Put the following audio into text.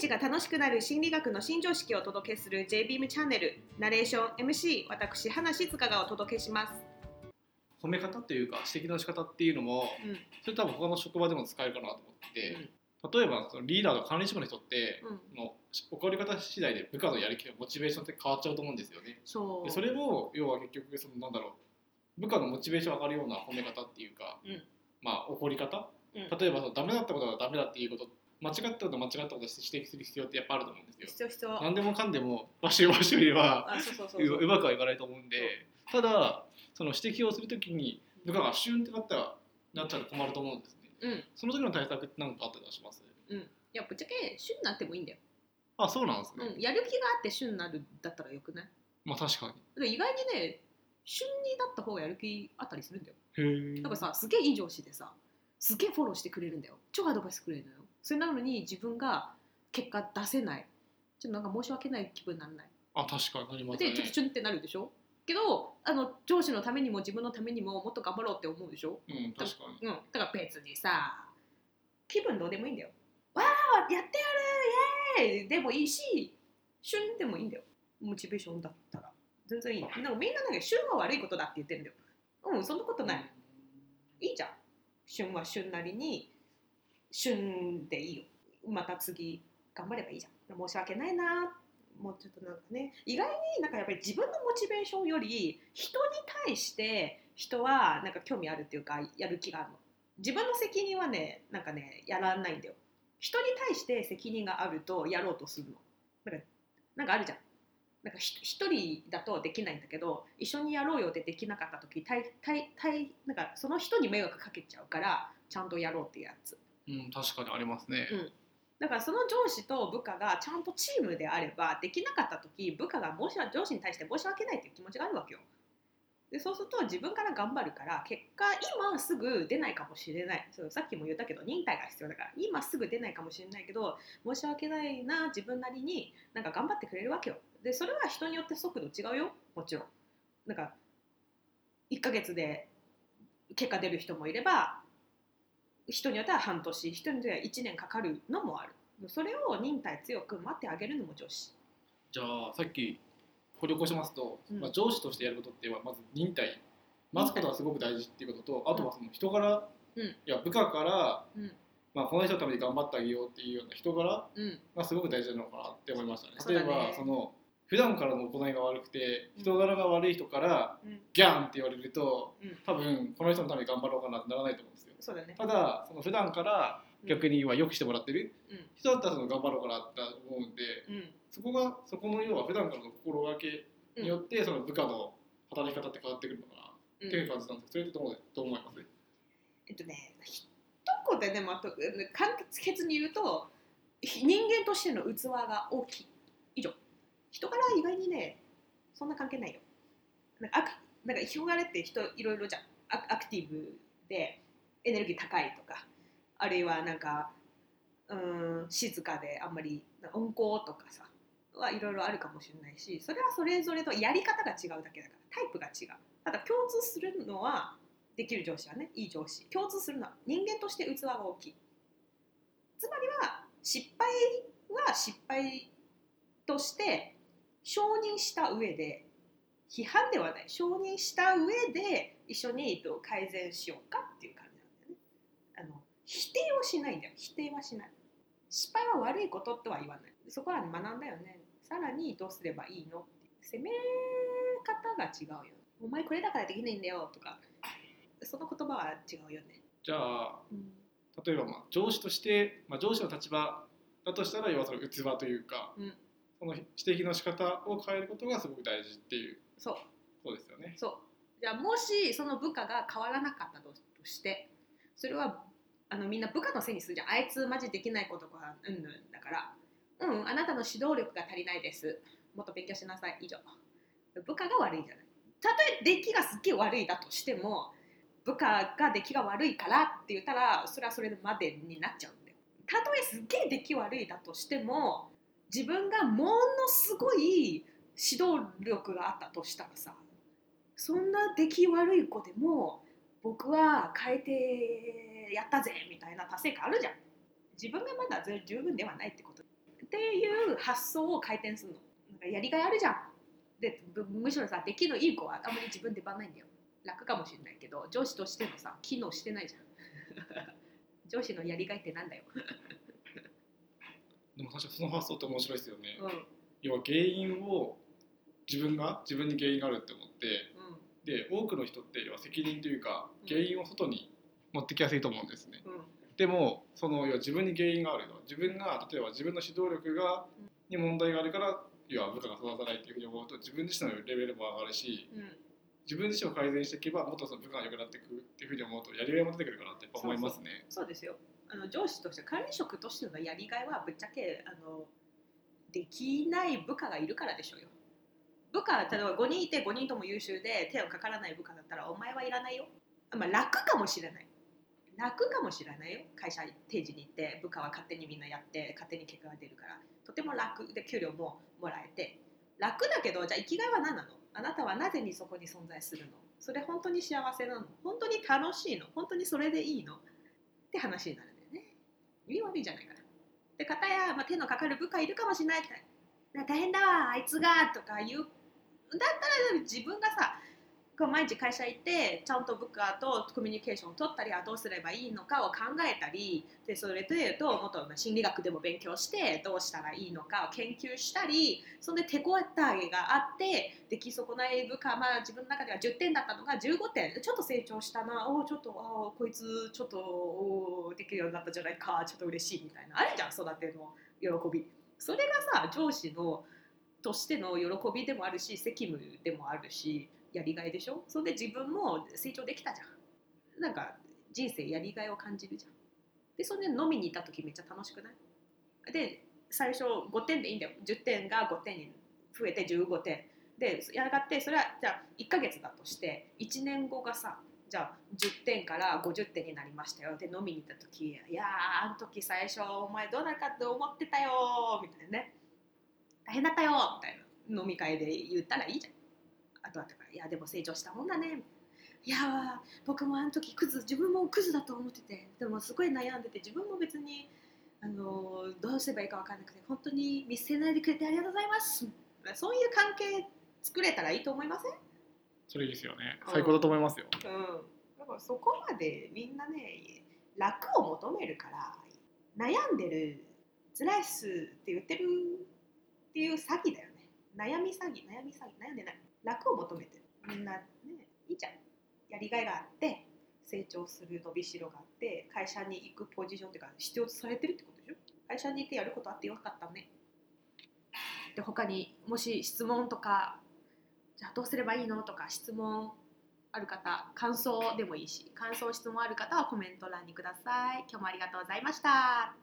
日が楽しくなる心理学の新常識をお届けする JBeam チャンネル、ナレーション MC 私花静香がお届けします。褒め方というか指摘の仕方っていうのも、それ多分他の職場でも使えるかなと思ってて、例えばそのリーダーが管理職の人って、の怒り方次第で部下のやる気のモチベーションって変わっちゃうと思うんですよね。でそれも要は結局そのなんだろう、部下のモチベーション上がるような褒め方っていうか、まあ怒り方、例えばそのダメだったことがダメだっていうこと、間違ったこと間違ったことを指摘する必要ってやっぱあると思うんですよ。何でもかんでもバシバシ言えばうまくはいかないと思うんで、ただその指摘をするときに部下がシュンってなったら困ると思うんですね。その時の対策って何かあったりします？いやぶっちゃけシュンになってもいいんだよ。あ、そうなんですね。やる気があってシュンになるだったらよくない？まあ確かに。意外にね、シュンになった方がやる気あったりするんだよ。だからさ、すげえいい上司でさ、すげえフォローしてくれるんだよ。超アドバイスくれるのよ。それなのに自分が結果出せない。ちょっとなんか申し訳ない気分にならない。あ、確かになりますね。でちょっとシュンってなるでしょ。けど上司のためにも自分のためにももっと頑張ろうって思うでしょ。確かに。だから別にさ、気分どうでもいいんだよ。わーやってやるイエーイでもいいし、シュンでもいいんだよ。モチベーションだったら全然いい。なんかみんななんかシュンは悪いことだって言ってるんだよ。そんなことない。いいじゃん。シュンはシュンなりにシュンでいいよ。また次頑張ればいいじゃん。申し訳ないなって。もうちょっとなんかね、意外になんかやっぱり自分のモチベーションより人に対して人はなんか興味あるっていうか、やる気があるの。自分の責任はね、なんかね、やらないんだよ。人に対して責任があるとやろうとするの。なんかあるじゃん。なんか一人だとできないんだけど、一緒にやろうよってできなかった時、なんかその人に迷惑かけちゃうからちゃんとやろうっていうやつ。確かにありますね。だからその上司と部下がちゃんとチームであれば、できなかった時部下が上司に対して申し訳ないという気持ちがあるわけよ。でそうすると自分から頑張るから、結果今すぐ出ないかもしれない。そうさっきも言ったけど忍耐が必要だから、今すぐ出ないかもしれないけど、申し訳ないな、自分なりになんか頑張ってくれるわけよ。でそれは人によって速度違うよ、もちろん。なんか1ヶ月で結果出る人もいれば、人によっては半年、人によっては1年かかるのもある。それを忍耐強く待ってあげるのも上司。じゃあさっき掘り起こしますと、上司としてやることってはまず忍耐、待つことがすごく大事っていうことと、あとはその人柄、いや部下から、この人のために頑張ってあげようっていうような人柄がすごく大事なのかなって思いましたね。例えばその普段からの行いが悪くて人柄が悪い人からギャンって言われると、多分この人のために頑張ろうかなってならないと思うんですよ。そうだね。ただその普段から逆には良くしてもらってる人だったらその頑張ろうかなって思うんで、そこの要は普段からの心がけによってその部下の働き方って変わってくるのかなっていう感じなんですけど、それってどう思います？一言でね、まと簡潔に言うと、人間としての器が大きい。以上。人柄は意外にね、そんな関係ないよ。なんか人柄って人いろいろじゃん。アクティブでエネルギー高いとか、あるいはなんか静かであんまり温厚とかさ、はいろいろあるかもしれないし、それはそれぞれとやり方が違うだけだからタイプが違う。ただ共通するのは、できる上司はね、いい上司。共通するのは人間として器が大きい。つまりは失敗として承認した上で、批判ではない、承認した上で一緒に改善しようかっていう感じなんだよね。否定をしないんだよ。否定はしない。失敗は悪いこととは言わない。そこは学んだよね。さらにどうすればいいのっていう責め方が違うよ。お前これだからできないんだよとか、その言葉は違うよね。じゃあ、例えば上司として、上司の立場だとしたら、要はその器というか、その指摘の仕方を変えることがすごく大事っていう。そうですよね。じゃあもしその部下が変わらなかったとして、それはみんな部下のせいにするじゃん。あいつマジできないことがだから、あなたの指導力が足りないです。もっと勉強しなさい。以上。部下が悪いんじゃない。たとえ出来がすっげえ悪いだとしても、部下が出来が悪いからって言ったら、それはそれまでになっちゃうんだよ。たとえすっげえ出来悪いだとしても、自分がものすごい指導力があったとしたらさ、そんな出来悪い子でも僕は変えてやったぜみたいな達成感あるじゃん。自分がまだ十分ではないってこと。っていう発想を回転するの。なんかやりがいあるじゃん。でむしろさ、出来のいい子はあんまり自分でばんないんだよ。楽かもしれないけど、上司としてのさ、機能してないじゃん。上司のやりがいってなんだよ。でも確かにその発想って面白いですよね、うん、要は原因を自分に原因があるって思って、うん、で多くの人って要は責任というか原因を外に持ってきやすいと思うんですね、うん、でもその要は自分に原因があると、自分が例えば自分の指導力が、うん、に問題があるから要は部下が育たないっていうふうに思うと自分自身のレベルも上がるし、うん、自分自身を改善していけばもっとその部下が良くなっていくっていうふうに思うとやりがいも出てくるかなってやっぱ思いますね。そうですよ。上司として管理職としてのやりがいはぶっちゃけできない部下がいるからでしょうよ。部下例えば5人いて5人とも優秀で手をかからない部下だったらお前はいらないよ、まあ、楽かもしれないよ。会社定時に行って部下は勝手にみんなやって勝手に結果が出るからとても楽で給料ももらえて楽だけど、じゃあ生きがいは何なの？あなたはなぜにそこに存在するの？それ本当に幸せなの？本当に楽しいの？本当にそれでいいの？って話になるんだよね。いい悪いじゃないかな。で、片や、まあ、手のかかる部下いるかもしれないって大変だわあいつがとか言う。だったら自分がさ毎日会社行ってちゃんと部下とコミュニケーションを取ったり、どうすればいいのかを考えたりで、それというともっと心理学でも勉強してどうしたらいいのかを研究したり、そんで手応えがあって出来損ない部下、まあ、自分の中では10点だったのが15点、ちょっと成長したな、おちょっとこいつちょっとできるようになったじゃないか、ちょっと嬉しいみたいなあるじゃん、育ての喜び。それがさ上司のとしての喜びでもあるし責務でもあるしやりがいでしょ。それで自分も成長できたじゃん。なんか人生やりがいを感じるじゃん。でそれで飲みに行った時めっちゃ楽しくない？で最初5点でいいんだよ。10点が5点に増えて15点でやがて、それはじゃあ1ヶ月だとして1年後がさ、じゃあ10点から50点になりましたよ。で飲みに行った時、いやあの時最初お前どうなるかって思ってたよみたいなね、大変だったよみたいな飲み会で言ったらいいじゃん。あとはだから、いやでも成長したもんだね、いや僕もあの時自分もクズだと思ってて、でもすごい悩んでて自分も別にどうすればいいか分からなくて本当に見捨てないでくれてありがとうございます。そういう関係作れたらいいと思いません？それいいですよね。最高だと思いますよ、うんうん、だからそこまでみんなね楽を求めるから、悩んでる辛いっすって言ってるっていう詐欺だよね。悩み詐欺。悩んでない、楽を求めてる。みんなね、いいじゃん。やりがいがあって、成長する伸びしろがあって、会社に行くポジションっていうか必要とされてるってことでしょ。会社に行ってやることあってよかったね。で、他にもし質問とか、じゃあどうすればいいのとか質問ある方、感想でもいいし、感想質問ある方はコメント欄にください。今日もありがとうございました。